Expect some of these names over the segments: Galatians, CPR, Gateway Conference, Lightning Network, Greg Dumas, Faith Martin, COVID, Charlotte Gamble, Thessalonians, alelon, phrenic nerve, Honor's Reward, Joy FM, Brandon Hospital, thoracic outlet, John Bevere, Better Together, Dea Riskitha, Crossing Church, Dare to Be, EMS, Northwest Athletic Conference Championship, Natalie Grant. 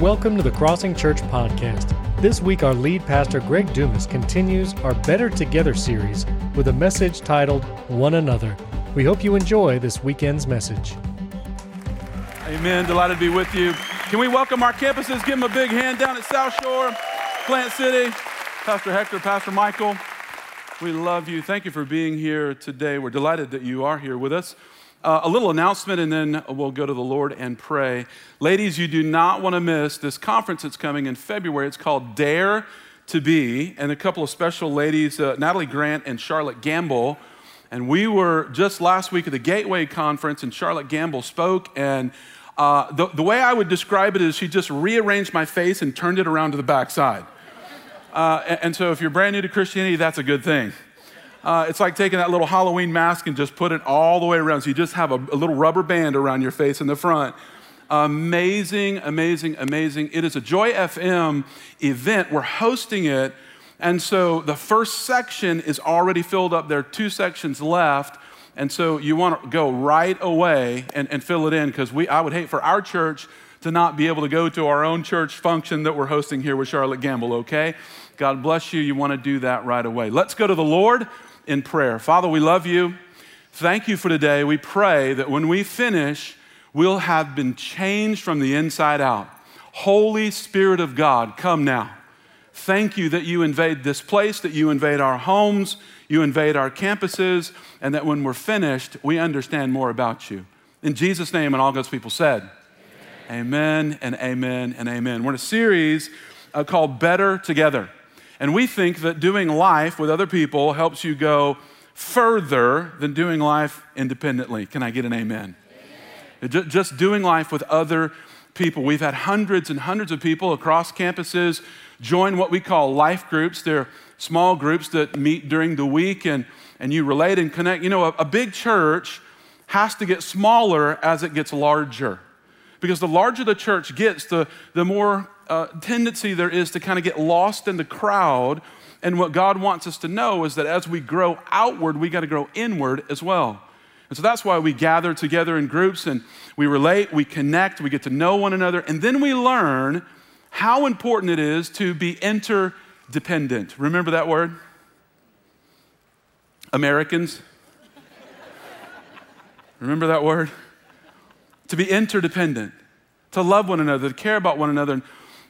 Welcome to the Crossing Church podcast. This week, our lead pastor, Greg Dumas, continues our Better Together series with a message titled, One Another. We hope you enjoy this weekend's message. Amen. Delighted to be with you. Can we welcome our campuses? Give them a big hand down at South Shore, Plant City, Pastor Hector, Pastor Michael. We love you. Thank you for being here today. We're delighted that you are here with us. A little announcement, and then we'll go to the Lord and pray. Ladies, you do not want to miss this conference that's coming in February. It's called Dare to Be, and a couple of special ladies, Natalie Grant and Charlotte Gamble. And we were just last week at the Gateway Conference, and Charlotte Gamble spoke. And the way I would describe it is she just rearranged my face and turned it around to the backside. And so if you're brand new to Christianity, that's a good thing. It's like taking that little Halloween mask and just put it all the way around. So you just have a little rubber band around your face in the front. Amazing, amazing, amazing. It is a Joy FM event. We're hosting it. And so the first section is already filled up. There are two sections left. And so you want to go right away and fill it in, because I would hate for our church to not be able to go to our own church function that we're hosting here with Charlotte Gamble, okay? God bless you. You want to do that right away. Let's go to the Lord in prayer. Father, we love you. Thank you for today. We pray that when we finish, we'll have been changed from the inside out. Holy Spirit of God, come now. Thank you that you invade this place, that you invade our homes, you invade our campuses, and that when we're finished, we understand more about you. In Jesus' name, and all God's people said, amen, amen and amen and amen. We're in a series called Better Together. And we think that doing life with other people helps you go further than doing life independently. Can I get an amen? Amen. Just doing life with other people. We've had hundreds and hundreds of people across campuses join what we call life groups. They're small groups that meet during the week and you relate and connect. You know, a big church has to get smaller as it gets larger, because the larger the church gets, the more tendency there is to kind of get lost in the crowd. And what God wants us to know is that as we grow outward, we got to grow inward as well. And so that's why we gather together in groups and we relate, we connect, we get to know one another, and then we learn how important it is to be interdependent. Remember that word? Americans? Remember that word? To be interdependent, to love one another, to care about one another.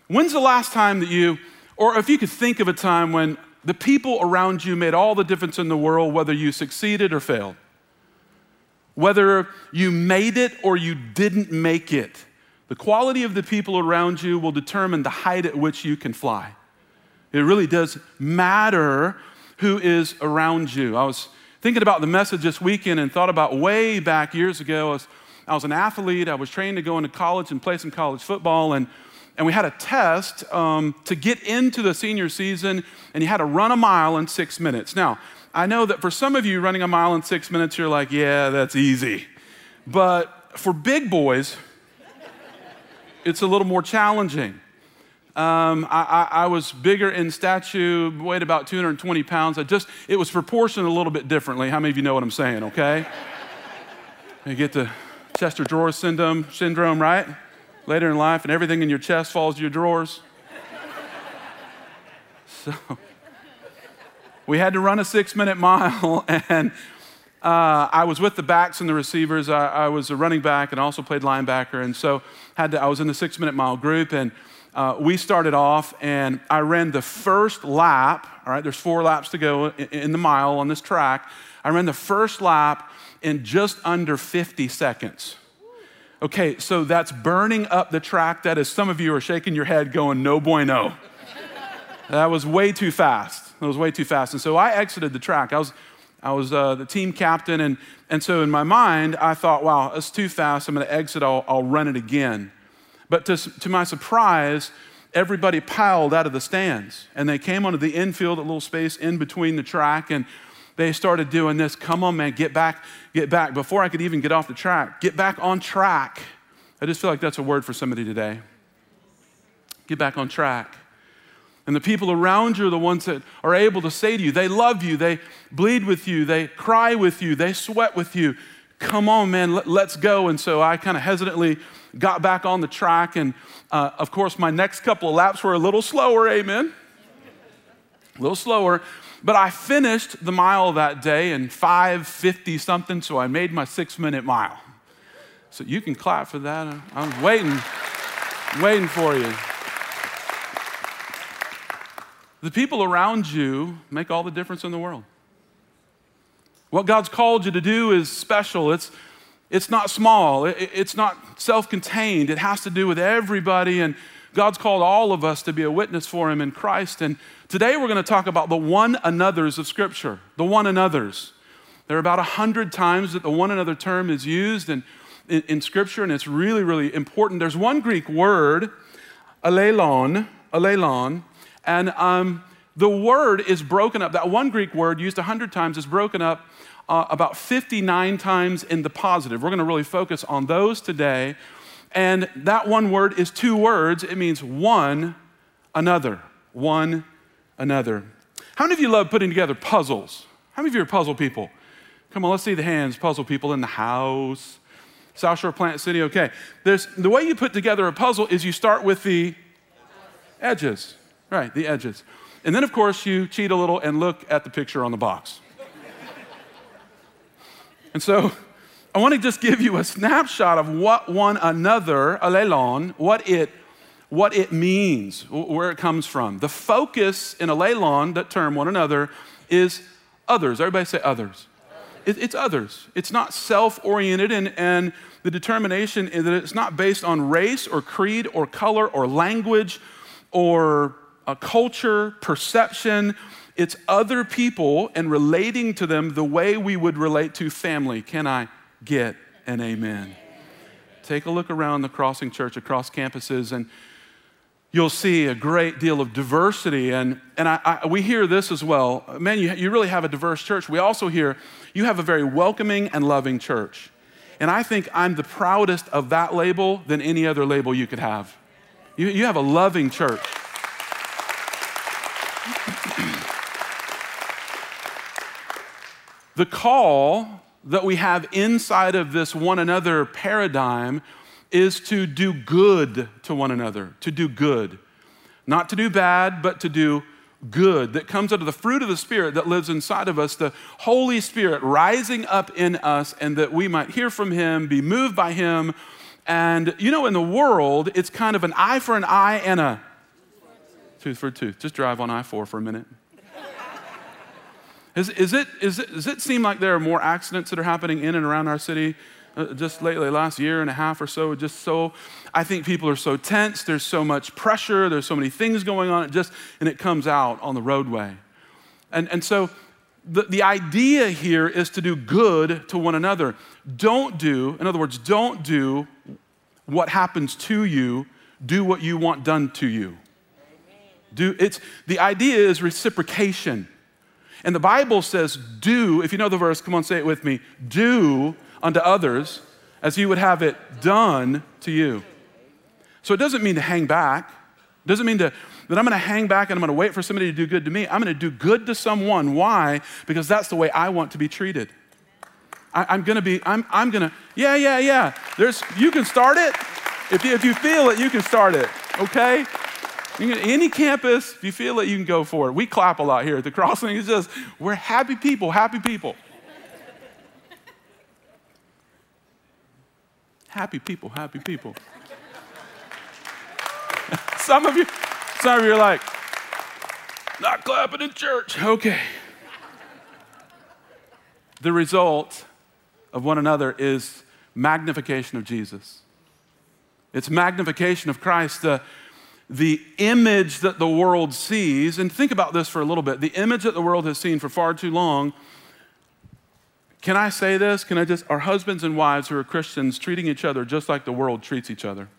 When's the last time that you, or if you could think of a time when the people around you made all the difference in the world, whether you succeeded or failed, whether you made it or you didn't make it? The quality of the people around you will determine the height at which you can fly. It really does matter who is around you. I was thinking about the message this weekend and thought about way back years ago. I was an athlete. I was trained to go into college and play some college football, and we had a test to get into the senior season, and you had to run a mile in 6 minutes. Now, I know that for some of you running a mile in 6 minutes, you're like, yeah, that's easy. But for big boys, it's a little more challenging. I was bigger in stature, weighed about 220 pounds. It was proportioned a little bit differently. How many of you know what I'm saying, okay? You get the Chester drawer syndrome, right? Later in life, and everything in your chest falls to your drawers. So we had to run a 6 minute mile, and I was with the backs and the receivers. I was a running back and also played linebacker, and so I was in the 6 minute mile group, and we started off, and I ran the first lap. All right, there's 4 laps to go in the mile on this track. I ran the first lap in just under 50 seconds. Okay, so that's burning up the track. That is, some of you are shaking your head going, no bueno. That was way too fast. That was way too fast. And so I exited the track. I was the team captain. And so in my mind, I thought, wow, it's too fast. I'm going to exit. I'll run it again. But to my surprise, everybody piled out of the stands. And they came onto the infield, a little space in between the track. And they started doing this, come on, man, get back, get back. Before I could even get off the track, get back on track. I just feel like that's a word for somebody today. Get back on track. And the people around you are the ones that are able to say to you, they love you, they bleed with you, they cry with you, they sweat with you. come on, man, let's go. And so I kind of hesitantly got back on the track. And of course, my next couple of laps were a little slower, amen? A little slower. But I finished the mile that day in 5:50 something, so I made my 6-minute mile. So you can clap for that. I'm waiting for you. The people around you make all the difference in the world. What God's called you to do is special. It's not small. It's not self-contained. It has to do with everybody, and God's called all of us to be a witness for him in Christ. And today we're going to talk about the one another's of Scripture, the one another's. There are about 100 times that the one another term is used in Scripture, and it's really, really important. There's one Greek word, alelon, and the word is broken up. That one Greek word used 100 times is broken up about 59 times in the positive. We're going to really focus on those today. And that one word is two words. It means one another, one another. How many of you love putting together puzzles? How many of you are puzzle people? Come on, let's see the hands, puzzle people in the house. South Shore, Plant City, okay. The way you put together a puzzle is you start with the edges, right, the edges. And then, of course, you cheat a little and look at the picture on the box. And so I want to just give you a snapshot of what one another, alelon, what it means, where it comes from. The focus in alelon, that term, one another, is others. Everybody say others. It's others. It's not self-oriented, and the determination is that it's not based on race or creed or color or language or a culture, perception. It's other people and relating to them the way we would relate to family. Can I get an amen? Take a look around the Crossing Church across campuses, and you'll see a great deal of diversity. And we hear this as well. Man, you really have a diverse church. We also hear you have a very welcoming and loving church. And I think I'm the proudest of that label than any other label you could have. You have a loving church. The call that we have inside of this one another paradigm is to do good to one another, to do good. Not to do bad, but to do good. That comes out of the fruit of the Spirit that lives inside of us, the Holy Spirit rising up in us, and that we might hear from him, be moved by him. And you know, in the world, it's kind of an eye for an eye and a tooth for a tooth. Just drive on I-4 for a minute. Does it seem like there are more accidents that are happening in and around our city just lately, last year and a half or so? I think people are so tense. There's so much pressure. There's so many things going on. And it comes out on the roadway. And so the idea here is to do good to one another. Don't do what happens to you. Do what you want done to you. The idea is reciprocation. And the Bible says, do, if you know the verse, come on, say it with me. Do unto others as you would have it done to you. So it doesn't mean to hang back. It doesn't mean that I'm gonna hang back and I'm gonna wait for somebody to do good to me. I'm gonna do good to someone. Why? Because that's the way I want to be treated. I'm gonna, yeah. You can start it. If you feel it, you can start it, okay? Any campus, if you feel it, you can go for it. We clap a lot here at the Crossing. It's just, we're happy people. Happy people. Some of you are like, not clapping in church. Okay. The result of one another is magnification of Jesus. It's magnification of Christ, the image that the world sees, and think about this for a little bit, the image that the world has seen for far too long. Can I say this? Our husbands and wives who are Christians treating each other just like the world treats each other.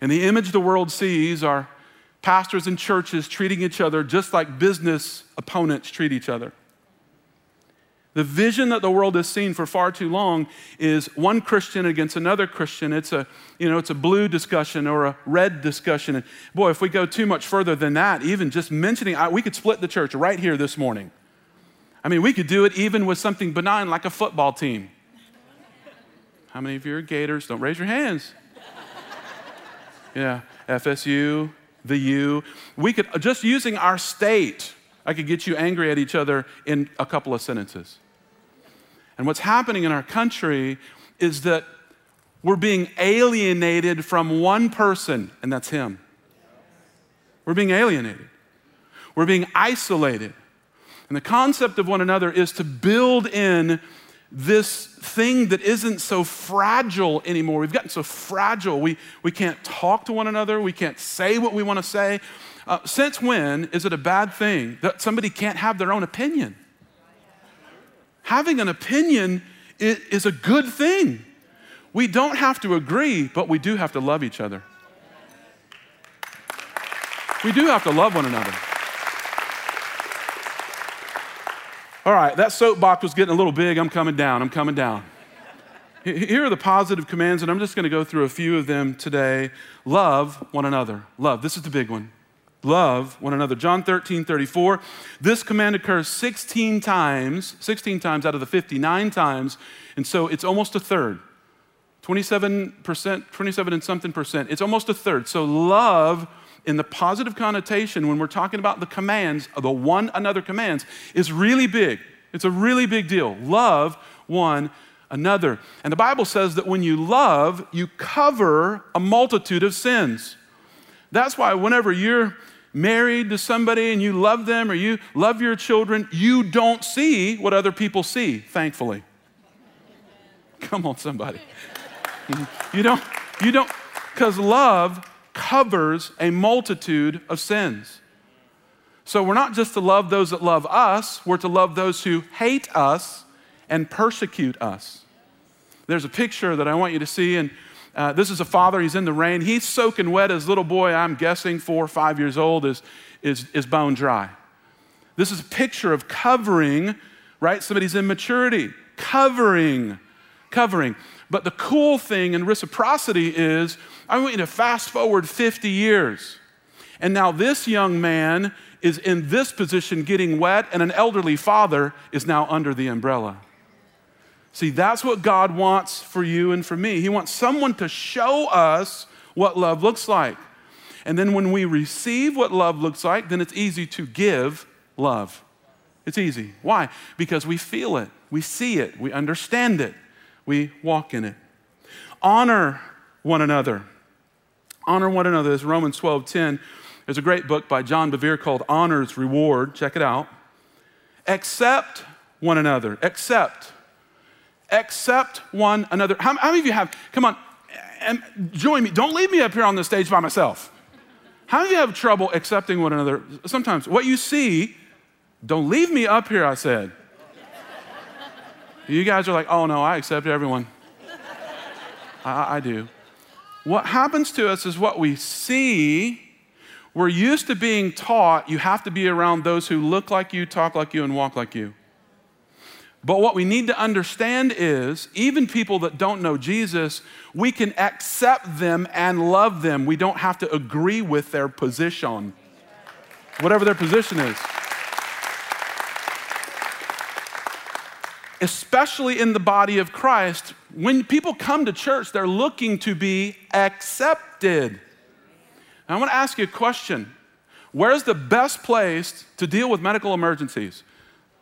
And the image the world sees are pastors and churches treating each other just like business opponents treat each other. The vision that the world has seen for far too long is one Christian against another Christian. It's a blue discussion or a red discussion. And boy, if we go too much further than that, even just mentioning, we could split the church right here this morning. I I mean, we could do it even with something benign like a football team. How many of you are Gators? Don't raise your hands. Yeah, FSU, the U. We could, just using our state, I could get you angry at each other in a couple of sentences. And what's happening in our country is that we're being alienated from one person, and that's him. We're being alienated. We're being isolated. And the concept of one another is to build in this thing that isn't so fragile anymore. We've gotten so fragile. We can't talk to one another. We can't say what we want to say. Since when is it a bad thing that somebody can't have their own opinion? Having an opinion is a good thing. We don't have to agree, but we do have to love each other. We do have to love one another. All right, that soapbox was getting a little big. I'm coming down. Here are the positive commands, and I'm just going to go through a few of them today. Love one another. Love. This is the big one. Love one another. John 13:34. This command occurs 16 times out of the 59 times, and so it's almost a third. 27 and something percent. It's almost a third. So love in the positive connotation, when we're talking about the commands, the one another commands, is really big. It's a really big deal. Love one another. And the Bible says that when you love, you cover a multitude of sins. That's why whenever you're married to somebody and you love them or you love your children, you don't see what other people see, thankfully. Come on, somebody. You don't, because love covers a multitude of sins. So we're not just to love those that love us, we're to love those who hate us and persecute us. There's a picture that I want you to see, and this is a father, he's in the rain, he's soaking wet, his little boy, I'm guessing 4 or 5 years old, is bone dry. This is a picture of covering, right? Somebody's immaturity, covering. But the cool thing in reciprocity is, I want you to fast forward 50 years. And now this young man is in this position getting wet, and an elderly father is now under the umbrella. See, that's what God wants for you and for me. He wants someone to show us what love looks like. And then when we receive what love looks like, then it's easy to give love. It's easy. Why? Because we feel it, we see it, we understand it. We walk in it. Honor one another. Honor one another. This is Romans 12:10. There's a great book by John Bevere called Honor's Reward. Check it out. Accept one another. Accept one another. How many of you have, come on, join me. Don't leave me up here on the stage by myself. How many of you have trouble accepting one another? Sometimes what you see, don't leave me up here, I said. You guys are like, oh no, I accept everyone. I do. What happens to us is what we see. We're used to being taught you have to be around those who look like you, talk like you, and walk like you. But what we need to understand is even people that don't know Jesus, we can accept them and love them. We don't have to agree with their position, whatever their position is. Especially in the body of Christ, when people come to church, they're looking to be accepted. And I want to ask you a question. Where's the best place to deal with medical emergencies?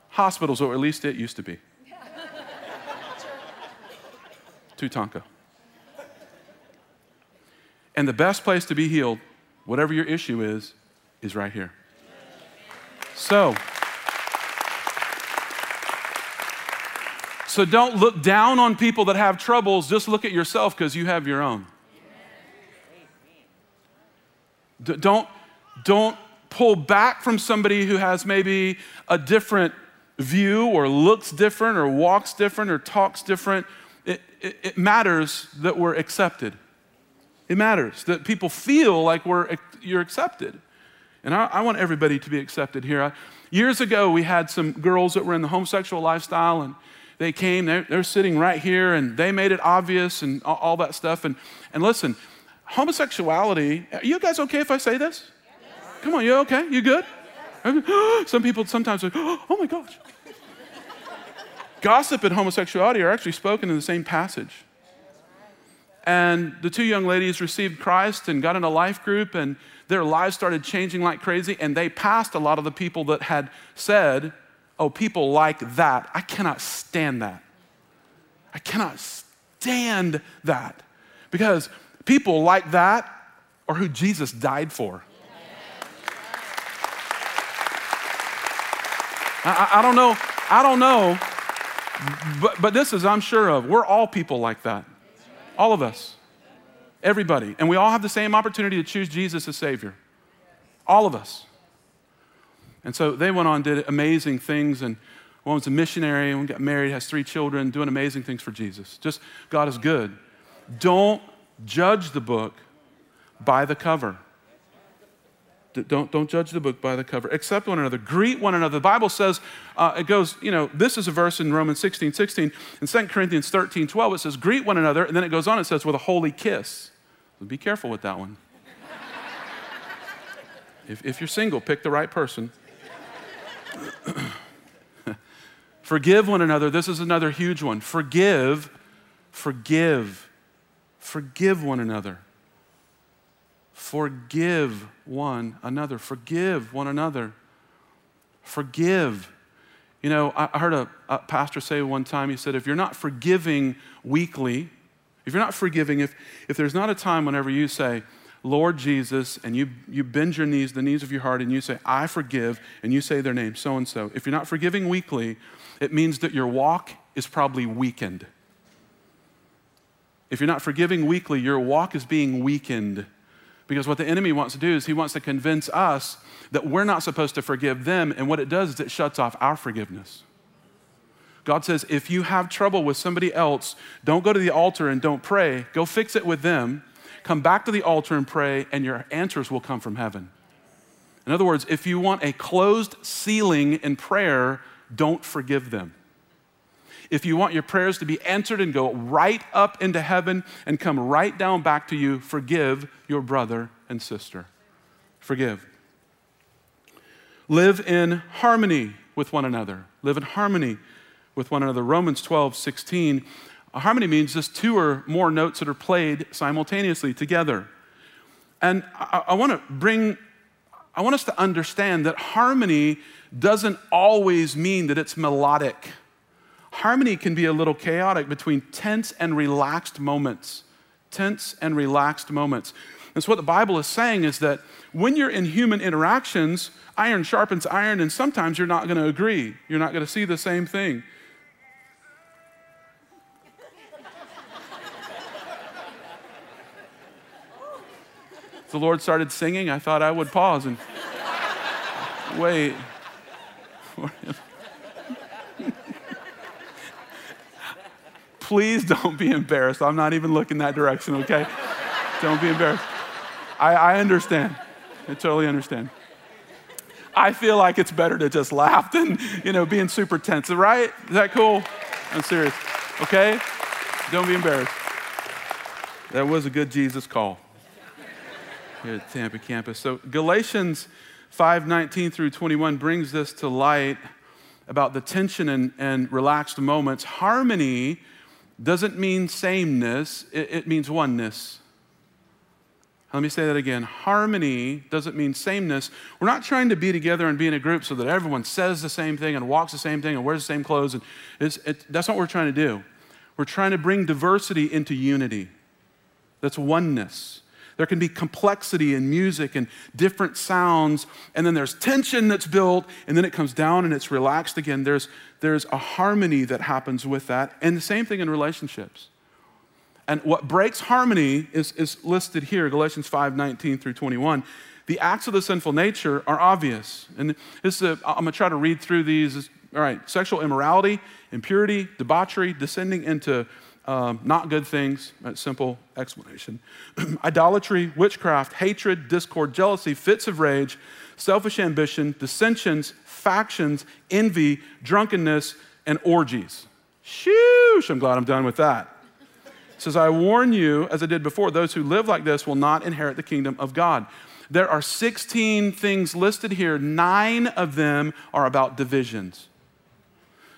Hospitals, or at least it used to be. Tutanka. And the best place to be healed, whatever your issue is right here. So don't look down on people that have troubles. Just look at yourself because you have your own. Don't pull back from somebody who has maybe a different view or looks different or walks different or talks different. It matters that we're accepted. It matters that people feel like you're accepted. And I want everybody to be accepted here. Years ago, we had some girls that were in the homosexual lifestyle, and they came, they're sitting right here, and they made it obvious and all that stuff. And listen, homosexuality, are you guys okay if I say this? Yes. Come on, you okay? You good? Yes. Some people sometimes are like, oh my gosh. Gossip and homosexuality are actually spoken in the same passage. And the two young ladies received Christ and got in a life group, and their lives started changing like crazy, and they passed a lot of the people that had said, oh, people like that. I cannot stand that. I cannot stand that. Because people like that are who Jesus died for. I don't know, but this is, I'm sure of, we're all people like that. All of us, everybody. And we all have the same opportunity to choose Jesus as Savior. All of us. And so they went on, did amazing things, and one was a missionary, one got married, has 3 children, doing amazing things for Jesus. Just, God is good. Don't judge the book by the cover. Don't judge the book by the cover. Accept one another. Greet one another. The Bible says, it goes, you know, this is a verse in Romans 16:16. In 2 Corinthians 13:12, it says, greet one another. And then it goes on, it says, with a holy kiss. So be careful with that one. If you're single, pick the right person. Forgive one another. This is another huge one. Forgive one another. Forgive one another. Forgive one another. Forgive. You know, I heard a pastor say one time, he said, if you're not forgiving weekly, if you're not forgiving, if there's not a time whenever you say, Lord Jesus, and you bend your knees, the knees of your heart, and you say, I forgive, and you say their name, so-and-so. If you're not forgiving weekly, it means that your walk is probably weakened. If you're not forgiving weekly, your walk is being weakened. Because what the enemy wants to do is he wants to convince us that we're not supposed to forgive them, and what it does is it shuts off our forgiveness. God says, if you have trouble with somebody else, don't go to the altar and don't pray. Go fix it with them. Come back to the altar and pray, and your answers will come from heaven. In other words, if you want a closed ceiling in prayer, don't forgive them. If you want your prayers to be answered and go right up into heaven and come right down back to you, forgive your brother and sister. Forgive. Live in harmony with one another. Live in harmony with one another. Romans 12:16. Harmony means just 2 or more notes that are played simultaneously together. And I want us to understand that harmony doesn't always mean that it's melodic. Harmony can be a little chaotic between tense and relaxed moments. Tense and relaxed moments. And so what the Bible is saying is that when you're in human interactions, iron sharpens iron, and sometimes you're not going to agree. You're not going to see the same thing. If the Lord started singing, I thought I would pause and wait for him. Please don't be embarrassed. I'm not even looking that direction, okay? Don't be embarrassed. I understand. I totally understand. I feel like it's better to just laugh than, being super tense, right? Is that cool? I'm serious, okay? Don't be embarrassed. That was a good Jesus call here at Tampa campus. So Galatians 5:19 through 21 brings this to light about the tension and relaxed moments. Harmony doesn't mean sameness, it means oneness. Let me say that again. Harmony doesn't mean sameness. We're not trying to be together and be in a group so that everyone says the same thing and walks the same thing and wears the same clothes. And that's not what we're trying to do. We're trying to bring diversity into unity. That's oneness. There can be complexity in music and different sounds, and then there's tension that's built, and then it comes down and it's relaxed again. There's a harmony that happens with that, and the same thing in relationships. And what breaks harmony is listed here, Galatians 5:19 through 21. The acts of the sinful nature are obvious. And I'm gonna try to read through these. All right, sexual immorality, impurity, debauchery, descending into not good things, simple explanation. Idolatry, witchcraft, hatred, discord, jealousy, fits of rage, selfish ambition, dissensions, factions, envy, drunkenness, and orgies. Shoosh, I'm glad I'm done with that. It says, I warn you, as I did before, those who live like this will not inherit the kingdom of God. There are 16 things listed here. 9 of them are about divisions.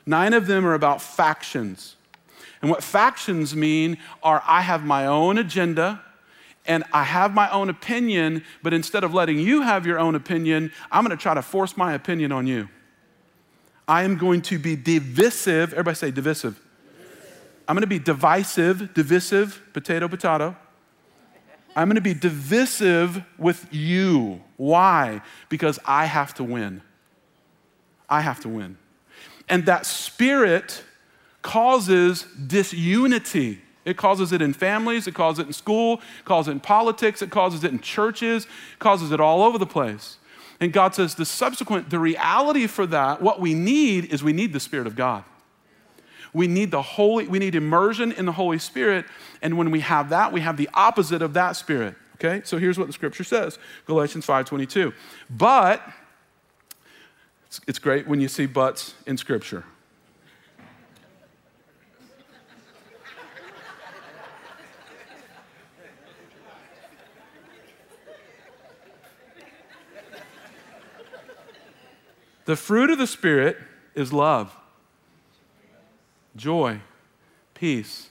9 of them are about factions. And what factions mean are I have my own agenda and I have my own opinion, but instead of letting you have your own opinion, I'm gonna try to force my opinion on you. I am going to be divisive. Everybody say divisive. I'm gonna be divisive, divisive, potato, potato. I'm gonna be divisive with you. Why? Because I have to win. I have to win. And that spirit causes disunity. It causes it in families, it causes it in school, it causes it in politics, it causes it in churches, it causes it all over the place. And God says the reality for that, what we need is we need the Spirit of God. We need immersion in the Holy Spirit. And when we have that, we have the opposite of that spirit. Okay, so here's what the scripture says, Galatians 5:22. But, it's great when you see buts in scripture. The fruit of the Spirit is love, joy, peace,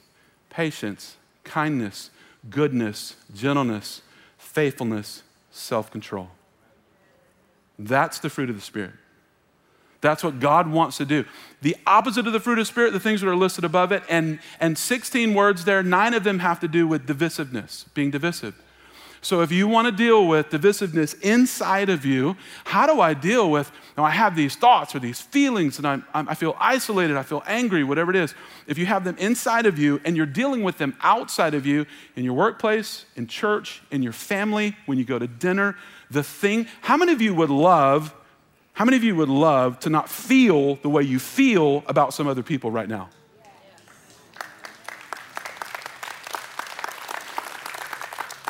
patience, kindness, goodness, gentleness, faithfulness, self-control. That's the fruit of the Spirit. That's what God wants to do. The opposite of the fruit of the Spirit, the things that are listed above it, and 16 words there, 9 of them have to do with divisiveness, being divisive. So if you want to deal with divisiveness inside of you, how do I deal with, now I have these thoughts or these feelings and I feel isolated, I feel angry, whatever it is. If you have them inside of you and you're dealing with them outside of you, in your workplace, in church, in your family, when you go to dinner, how many of you would love to not feel the way you feel about some other people right now?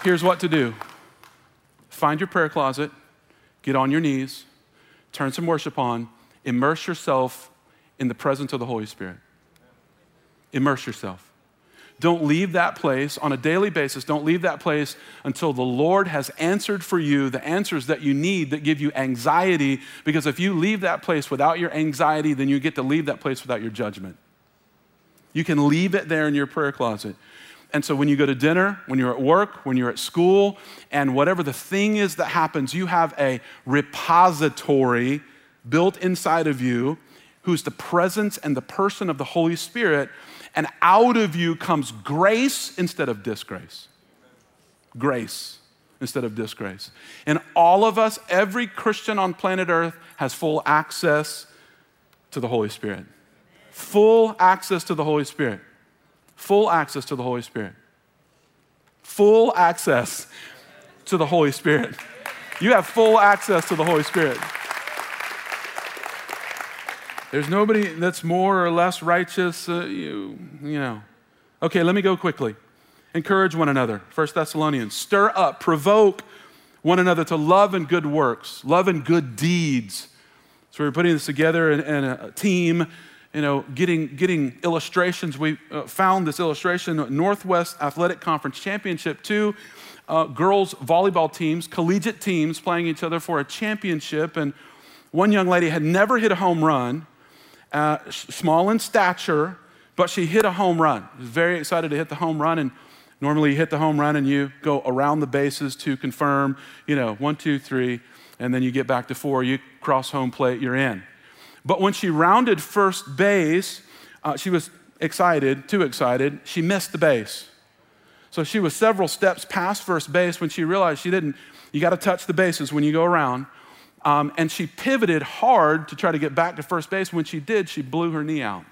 Here's what to do. Find your prayer closet, get on your knees, turn some worship on, immerse yourself in the presence of the Holy Spirit. Immerse yourself. Don't leave that place on a daily basis. Don't leave that place until the Lord has answered for you the answers that you need that give you anxiety, because if you leave that place without your anxiety, then you get to leave that place without your judgment. You can leave it there in your prayer closet. And so when you go to dinner, when you're at work, when you're at school, and whatever the thing is that happens, you have a repository built inside of you who's the presence and the person of the Holy Spirit, and out of you comes grace instead of disgrace. Grace instead of disgrace. And all of us, every Christian on planet Earth has full access to the Holy Spirit. Full access to the Holy Spirit. Full access to the Holy Spirit. Full access to the Holy Spirit. You have full access to the Holy Spirit. There's nobody that's more or less righteous, you know. Okay, let me go quickly. Encourage one another. 1 Thessalonians, stir up, provoke one another to love and good works, love and good deeds. So we're putting this together in a team. You know, getting illustrations. We found this illustration at Northwest Athletic Conference Championship. 2 girls volleyball teams, collegiate teams, playing each other for a championship. And one young lady had never hit a home run, small in stature, but she hit a home run. She was very excited to hit the home run. And normally you hit the home run and you go around the bases to confirm, 1, 2, 3, and then you get back to 4, you cross home plate, you're in. But when she rounded first base, she was excited, too excited. She missed the base. So she was several steps past first base when she realized you got to touch the bases when you go around. And she pivoted hard to try to get back to first base. When she did, she blew her knee out.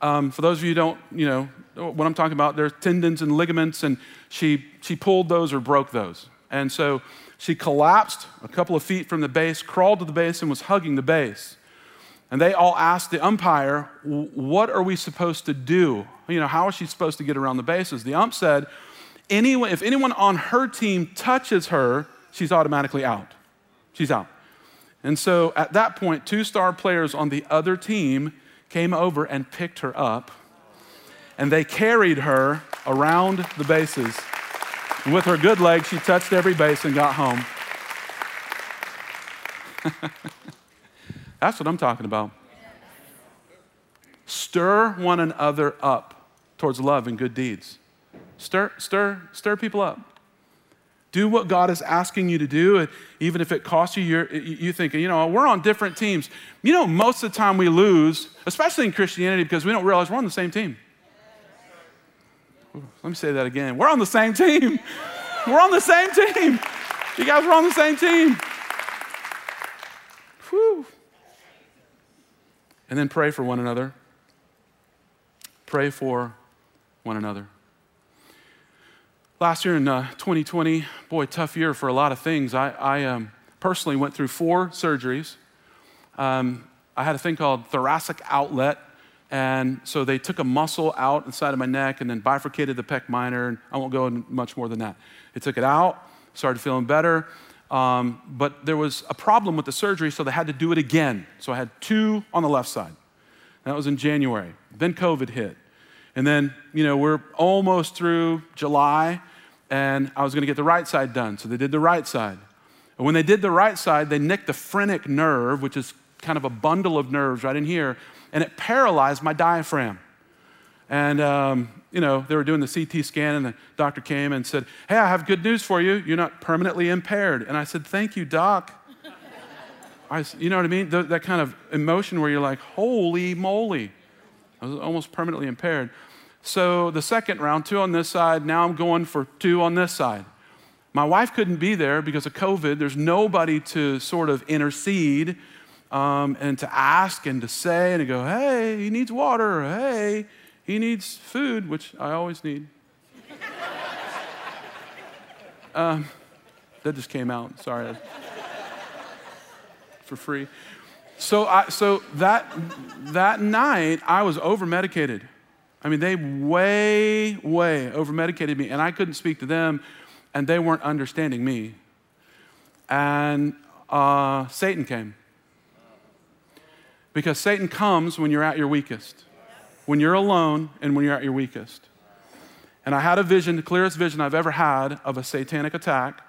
For those of you who don't, what I'm talking about, there's tendons and ligaments, and she pulled those or broke those. And so she collapsed a couple of feet from the base, crawled to the base, and was hugging the base. And they all asked the umpire, what are we supposed to do? How is she supposed to get around the bases? The ump said, if anyone on her team touches her, she's automatically out. She's out. And so at that point, 2 star players on the other team came over and picked her up. And they carried her around the bases. And with her good leg, she touched every base and got home. That's what I'm talking about. Stir one another up towards love and good deeds. Stir people up. Do what God is asking you to do, and even if it costs you, you think, you know, we're on different teams. You know, most of the time we lose, especially in Christianity, because we don't realize we're on the same team. Ooh, let me say that again. We're on the same team. We're on the same team. You guys were on the same team. Whew. And then pray for one another. Pray for one another. Last year in 2020, boy, tough year for a lot of things. I personally went through 4 surgeries. I had a thing called thoracic outlet, and so they took a muscle out inside of my neck and then bifurcated the pec minor, and I won't go into much more than that. They took it out, started feeling better, but there was a problem with the surgery, so they had to do it again. So I had 2 on the left side. That was in January. Then COVID hit. And then, you know, we're almost through July, and I was going to get the right side done. So they did the right side. And when they did the right side, they nicked the phrenic nerve, which is kind of a bundle of nerves right in here, and it paralyzed my diaphragm. And, you know, they were doing the CT scan, and the doctor came and said, hey, I have good news for you. You're not permanently impaired. And I said, thank you, doc. You know what I mean? That kind of emotion where you're like, holy moly. I was almost permanently impaired. So the second round, 2 on this side, now I'm going for 2 on this side. My wife couldn't be there because of COVID. There's nobody to sort of intercede and to ask and to say and to go, hey, he needs water. Hey, he needs food, which I always need. That just came out, sorry. For free. So that night, I was over-medicated. I mean, they way over-medicated me, and I couldn't speak to them, and they weren't understanding me. And Satan came. Because Satan comes when you're at your weakest, when you're alone, and when you're at your weakest. And I had a vision, the clearest vision I've ever had of a satanic attack.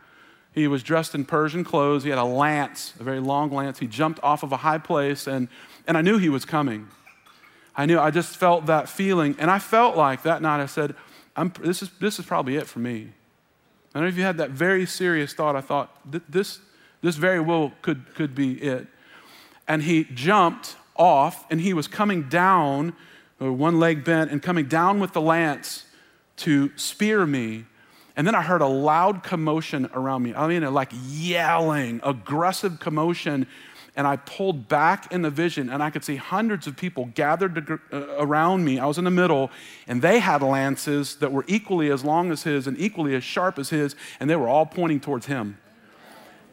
He was dressed in Persian clothes. He had a lance, a very long lance. He jumped off of a high place, and I knew he was coming. I just felt that feeling, and I felt like that night I said, this is probably it for me. I don't know if you had that very serious thought. I thought, this very well could be it. And he jumped off, and he was coming down, one leg bent, and coming down with the lance to spear me. And then I heard a loud commotion around me. I mean, like yelling, aggressive commotion. And I pulled back in the vision, and I could see hundreds of people gathered around me. I was in the middle, and they had lances that were equally as long as his and equally as sharp as his, and they were all pointing towards him.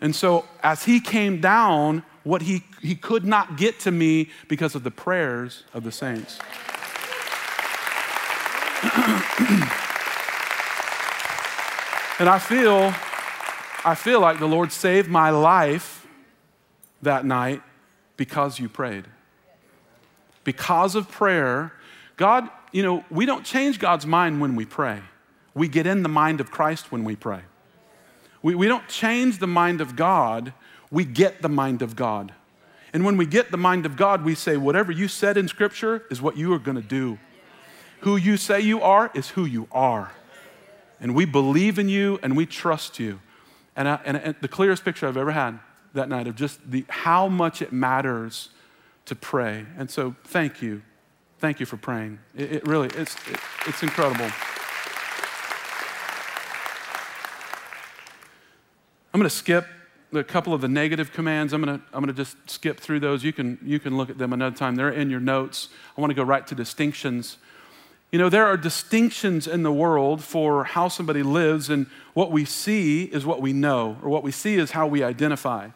And so as he came down, what he could not get to me because of the prayers of the saints. And I feel like the Lord saved my life that night because you prayed. Because of prayer, God, you know, we don't change God's mind when we pray. We get in the mind of Christ when we pray. We don't change the mind of God, we get the mind of God. And when we get the mind of God, we say, whatever you said in Scripture is what you are gonna do. Who you say you are is who you are. And we believe in you, and we trust you. And the clearest picture I've ever had that night of just how much it matters to pray. And so thank you. Thank you for praying. It really, it's incredible. I'm going to skip a couple of the negative commands. I'm going to just skip through those. You can look at them another time. They're in your notes. I want to go right to distinctions. You know, there are distinctions in the world for how somebody lives, and what we see is what we know, or what we see is how we identify.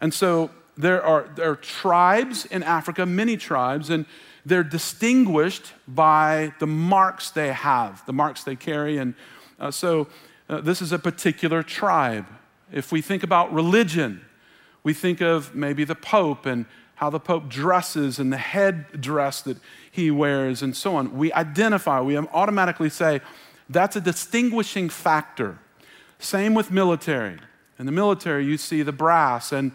And so there are tribes in Africa, many tribes, and they're distinguished by the marks they have, the marks they carry. And so this is a particular tribe. If we think about religion, we think of maybe the Pope and how the Pope dresses and the headdress that he wears and so on. We identify, we automatically say, that's a distinguishing factor. Same with military. In the military, you see the brass and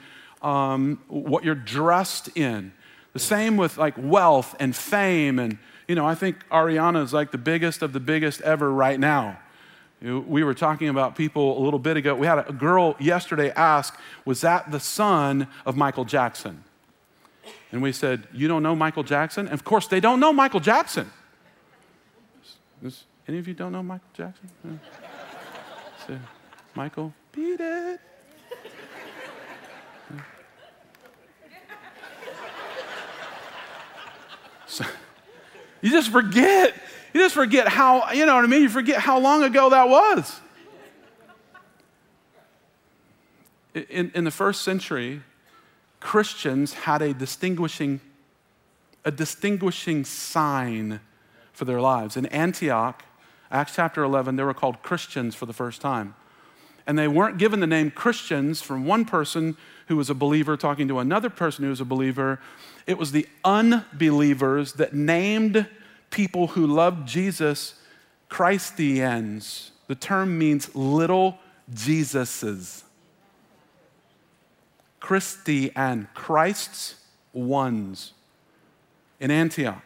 what you're dressed in. The same with like wealth and fame. And, you know, I think Ariana is like the biggest of the biggest ever right now. We were talking about people a little bit ago. We had a girl yesterday ask, was that the son of Michael Jackson? And we said, you don't know Michael Jackson? And of course, they don't know Michael Jackson. Any of you don't know Michael Jackson? No. So, Michael, beat it. So, you just forget. You just forget how, you know what I mean? You forget how long ago that was. In the first century, Christians had a distinguishing sign for their lives. In Antioch, Acts chapter 11, they were called Christians for the first time. And they weren't given the name Christians from one person who was a believer talking to another person who was a believer. It was the unbelievers that named people who loved Jesus Christians. The term means little Jesuses. Christian, Christ's ones in Antioch.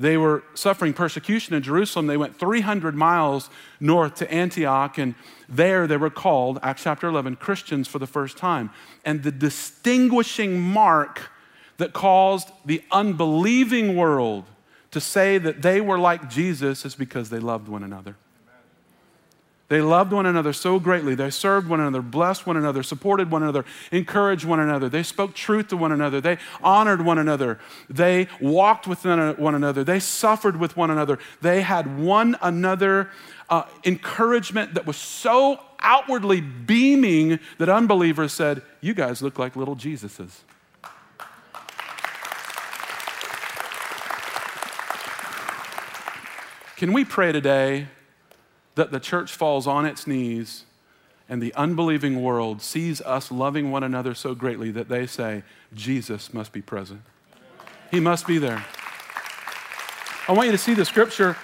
They were suffering persecution in Jerusalem. They went 300 miles north to Antioch, and there they were called, Acts chapter 11, Christians for the first time. And the distinguishing mark that caused the unbelieving world to say that they were like Jesus is because they loved one another. They loved one another so greatly. They served one another, blessed one another, supported one another, encouraged one another. They spoke truth to one another. They honored one another. They walked with one another. They suffered with one another. They had one another encouragement that was so outwardly beaming that unbelievers said, you guys look like little Jesuses. Can we pray today that the church falls on its knees and the unbelieving world sees us loving one another so greatly that they say, Jesus must be present. He must be there. I want you to see the scripture,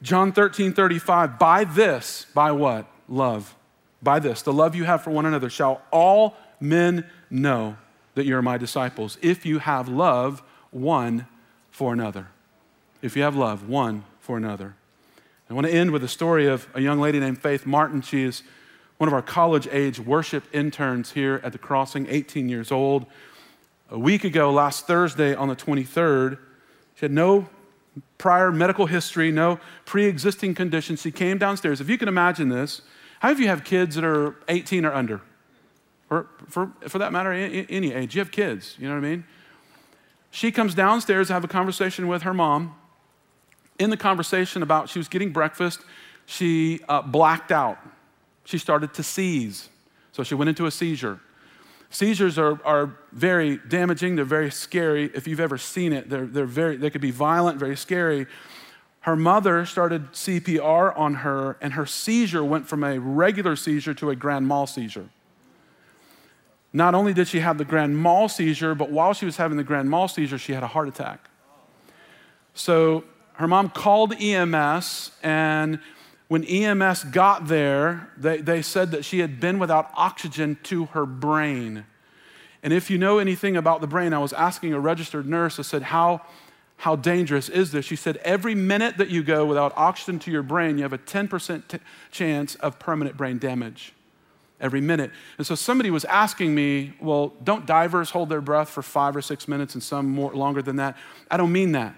John 13:35, by this, by what? Love. By this, the love you have for one another, shall all men know that you're my disciples, if you have love one for another. If you have love one for another. I want to end with a story of a young lady named Faith Martin. She is one of our college-age worship interns here at the Crossing, 18 years old. A week ago, last Thursday on the 23rd, she had no prior medical history, no pre-existing conditions. She came downstairs. If you can imagine this, how many of you have kids that are 18 or under? Or for that matter, any age. You have kids, you know what I mean? She comes downstairs to have a conversation with her mom. In the conversation about she was getting breakfast, she blacked out. She started to seize. So she went into a seizure. Seizures are very damaging. They're very scary. If you've ever seen it, they could be violent, very scary. Her mother started CPR on her, and her seizure went from a regular seizure to a grand mal seizure. Not only did she have the grand mal seizure, but while she was having the grand mal seizure, she had a heart attack. So her mom called EMS, and when EMS got there, they said that she had been without oxygen to her brain. And if you know anything about the brain, I was asking a registered nurse, I said, how dangerous is this? She said, every minute that you go without oxygen to your brain, you have a 10% chance of permanent brain damage. Every minute. And so somebody was asking me, well, don't divers hold their breath for 5 or 6 minutes and some more longer than that? I don't mean that.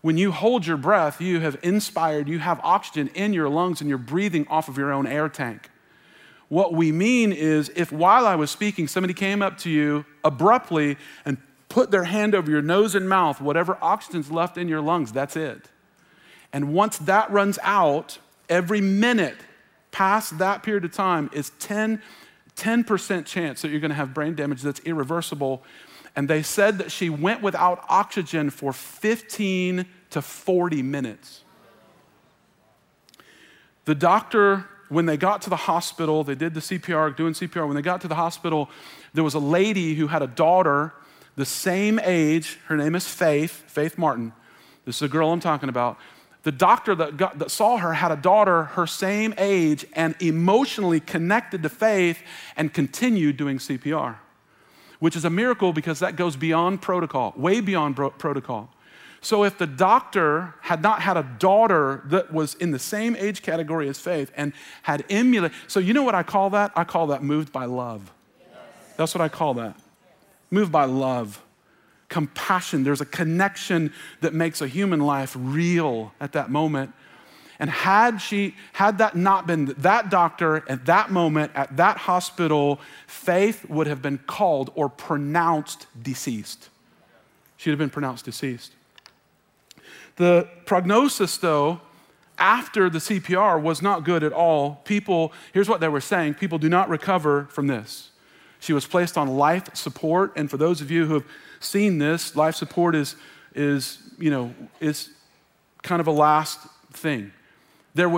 When you hold your breath, you have inspired, you have oxygen in your lungs and you're breathing off of your own air tank. What we mean is if while I was speaking, somebody came up to you abruptly and put their hand over your nose and mouth, whatever oxygen's left in your lungs, that's it. And once that runs out, every minute past that period of time is 10% chance that you're gonna have brain damage that's irreversible. And they said that she went without oxygen for 15 to 40 minutes. The doctor, when they got to the hospital, they did the CPR, doing CPR. When they got to the hospital, there was a lady who had a daughter the same age. Her name is Faith Martin. This is the girl I'm talking about. The doctor that saw her had a daughter her same age and emotionally connected to Faith and continued doing CPR. which is a miracle because that goes beyond protocol, way beyond protocol. So if the doctor had not had a daughter that was in the same age category as Faith and had emulated, so you know what I call that? I call that moved by love. Yes. That's what I call that. Moved by love. Compassion. There's a connection that makes a human life real at that moment. And had that not been that doctor at that moment, at that hospital, Faith would have been called or pronounced deceased. She'd have been pronounced deceased. The prognosis, though, after the CPR was not good at all. People, here's what they were saying, people do not recover from this. She was placed on life support, and for those of you who have seen this, life support is kind of a last thing.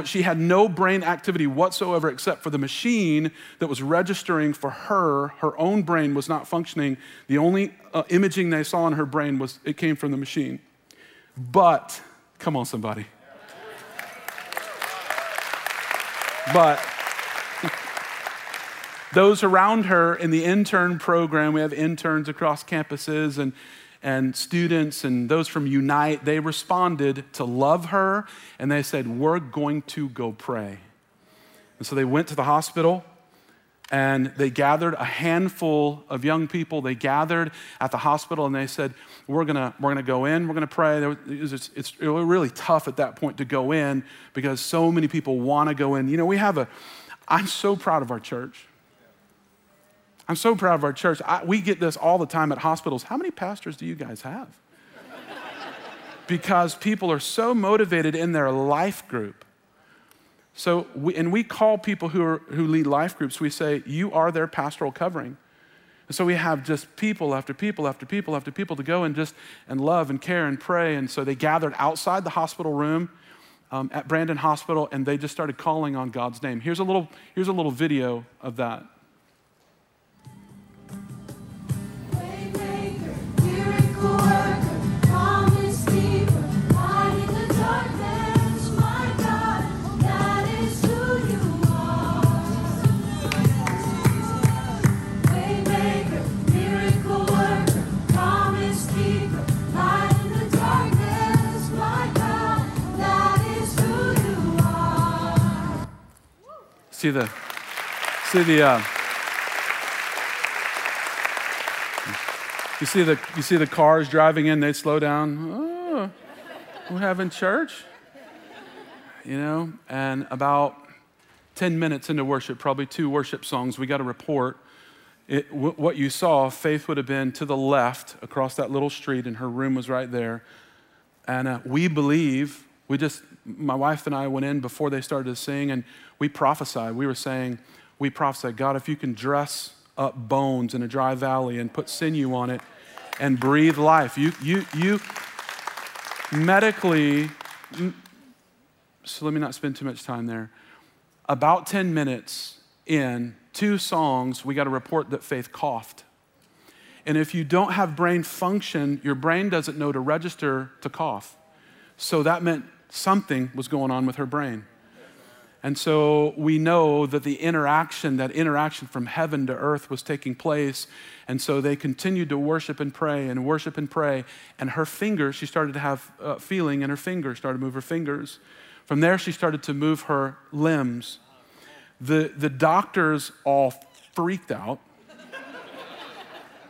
She had no brain activity whatsoever except for the machine that was registering for her. Her own brain was not functioning. The only imaging they saw in her brain came from the machine. But, come on somebody. But, those around her in the intern program, we have interns across campuses and students and those from Unite, they responded to love her and they said, we're going to go pray. And so they went to the hospital and they gathered a handful of young people. They gathered at the hospital and they said, we're gonna go in, we're gonna pray. It's really tough at that point to go in because so many people wanna go in. You know, I'm so proud of our church. I'm so proud of our church. We get this all the time at hospitals. How many pastors do you guys have? Because people are so motivated in their life group. So, we call people who lead life groups, we say, you are their pastoral covering. And so we have just people after people after people after people to go and and love and care and pray. And so they gathered outside the hospital room at Brandon Hospital and they just started calling on God's name. Here's a little video of that. You see the cars driving in. They slow down. Oh, we're having church, And about 10 minutes into worship, probably two worship songs, we got a report. What you saw, Faith would have been to the left across that little street, and her room was right there. And we believe. My wife and I went in before they started to sing and we prophesied. We prophesied, God, if you can dress up bones in a dry valley and put sinew on it and breathe life, you medically, so let me not spend too much time there. About 10 minutes in, two songs, we got a report that Faith coughed. And if you don't have brain function, your brain doesn't know to register to cough. So that meant something was going on with her brain. And so we know that that interaction from heaven to earth was taking place. And so they continued to worship and pray. And her fingers, she started to have feeling in her fingers, started to move her fingers. From there, she started to move her limbs. The doctors all freaked out.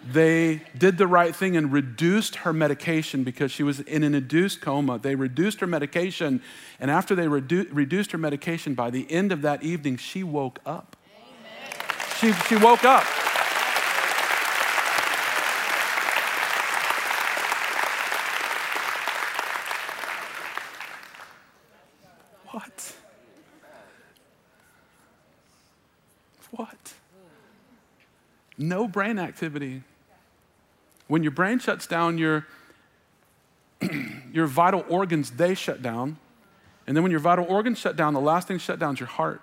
They did the right thing and reduced her medication because she was in an induced coma. They reduced her medication, and after they reduced her medication, by the end of that evening, she woke up. Amen. She woke up. What? No brain activity. When your brain shuts down, your vital organs, they shut down. And then when your vital organs shut down, the last thing shut down is your heart.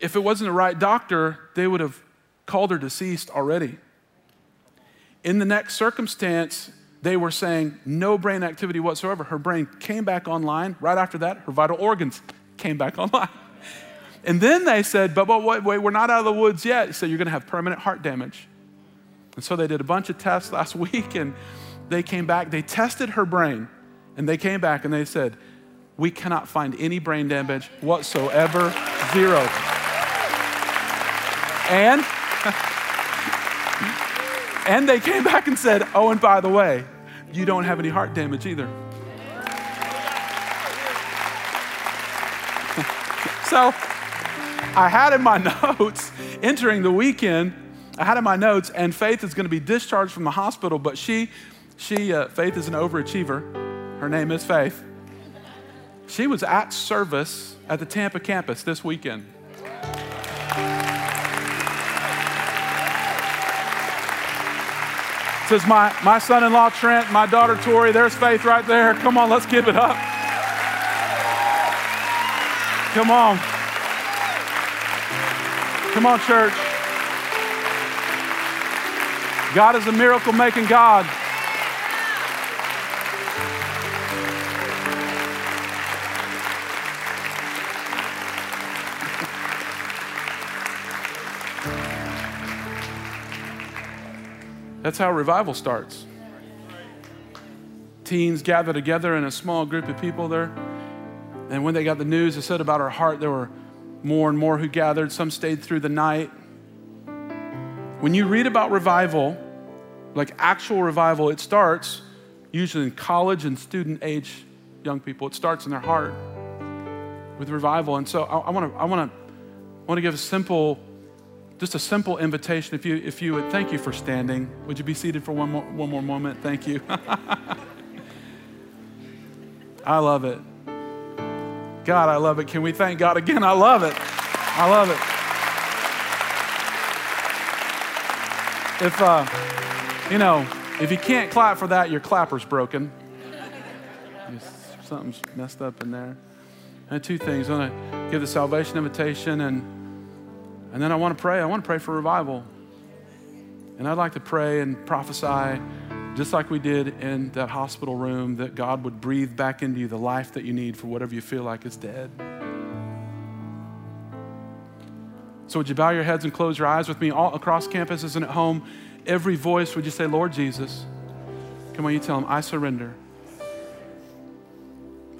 If it wasn't the right doctor, they would have called her deceased already. In the next circumstance, they were saying no brain activity whatsoever. Her brain came back online. Right after that, her vital organs came back online. And then they said, but wait, we're not out of the woods yet. So you're going to have permanent heart damage. And so they did a bunch of tests last week, and they came back. They tested her brain, and they came back, and they said, we cannot find any brain damage whatsoever, zero. And they came back and said, oh, and by the way, you don't have any heart damage either. So I had in my notes, entering the weekend, I had in my notes, and Faith is going to be discharged from the hospital, but Faith is an overachiever. Her name is Faith. She was at service at the Tampa campus this weekend. This is my son-in-law, Trent, my daughter, Tori. There's Faith right there. Come on, let's give it up. Come on. Come on, church. God is a miracle-making God. That's how revival starts. Teens gather together in a small group of people there. And when they got the news, it said about her heart, there were more and more who gathered. Some stayed through the night. When you read about revival, like actual revival, it starts usually in college and student age young people. It starts in their heart with revival. And so I want to give a simple, just a simple invitation. If you would, thank you for standing. Would you be seated for one more moment? Thank you. I love it. God, I love it. Can we thank God again? I love it. I love it. If you can't clap for that, your clapper's broken. Something's messed up in there. And two things. I want to give the salvation invitation, and then I want to pray. I want to pray for revival. And I'd like to pray and prophesy, just like we did in that hospital room, that God would breathe back into you the life that you need for whatever you feel like is dead. So would you bow your heads and close your eyes with me all across campuses and at home? Every voice, would you say, Lord Jesus? Come on, you tell him, I surrender.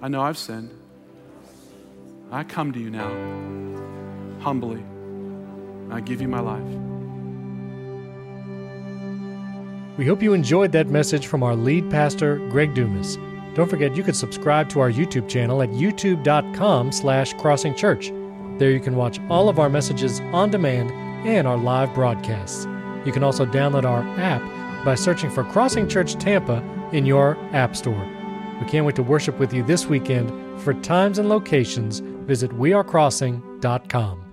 I know I've sinned. I come to you now, humbly. I give you my life. We hope you enjoyed that message from our lead pastor, Greg Dumas. Don't forget, you can subscribe to our YouTube channel at youtube.com/Crossing Church. There you can watch all of our messages on demand and our live broadcasts. You can also download our app by searching for Crossing Church Tampa in your app store. We can't wait to worship with you this weekend. For times and locations, visit wearecrossing.com.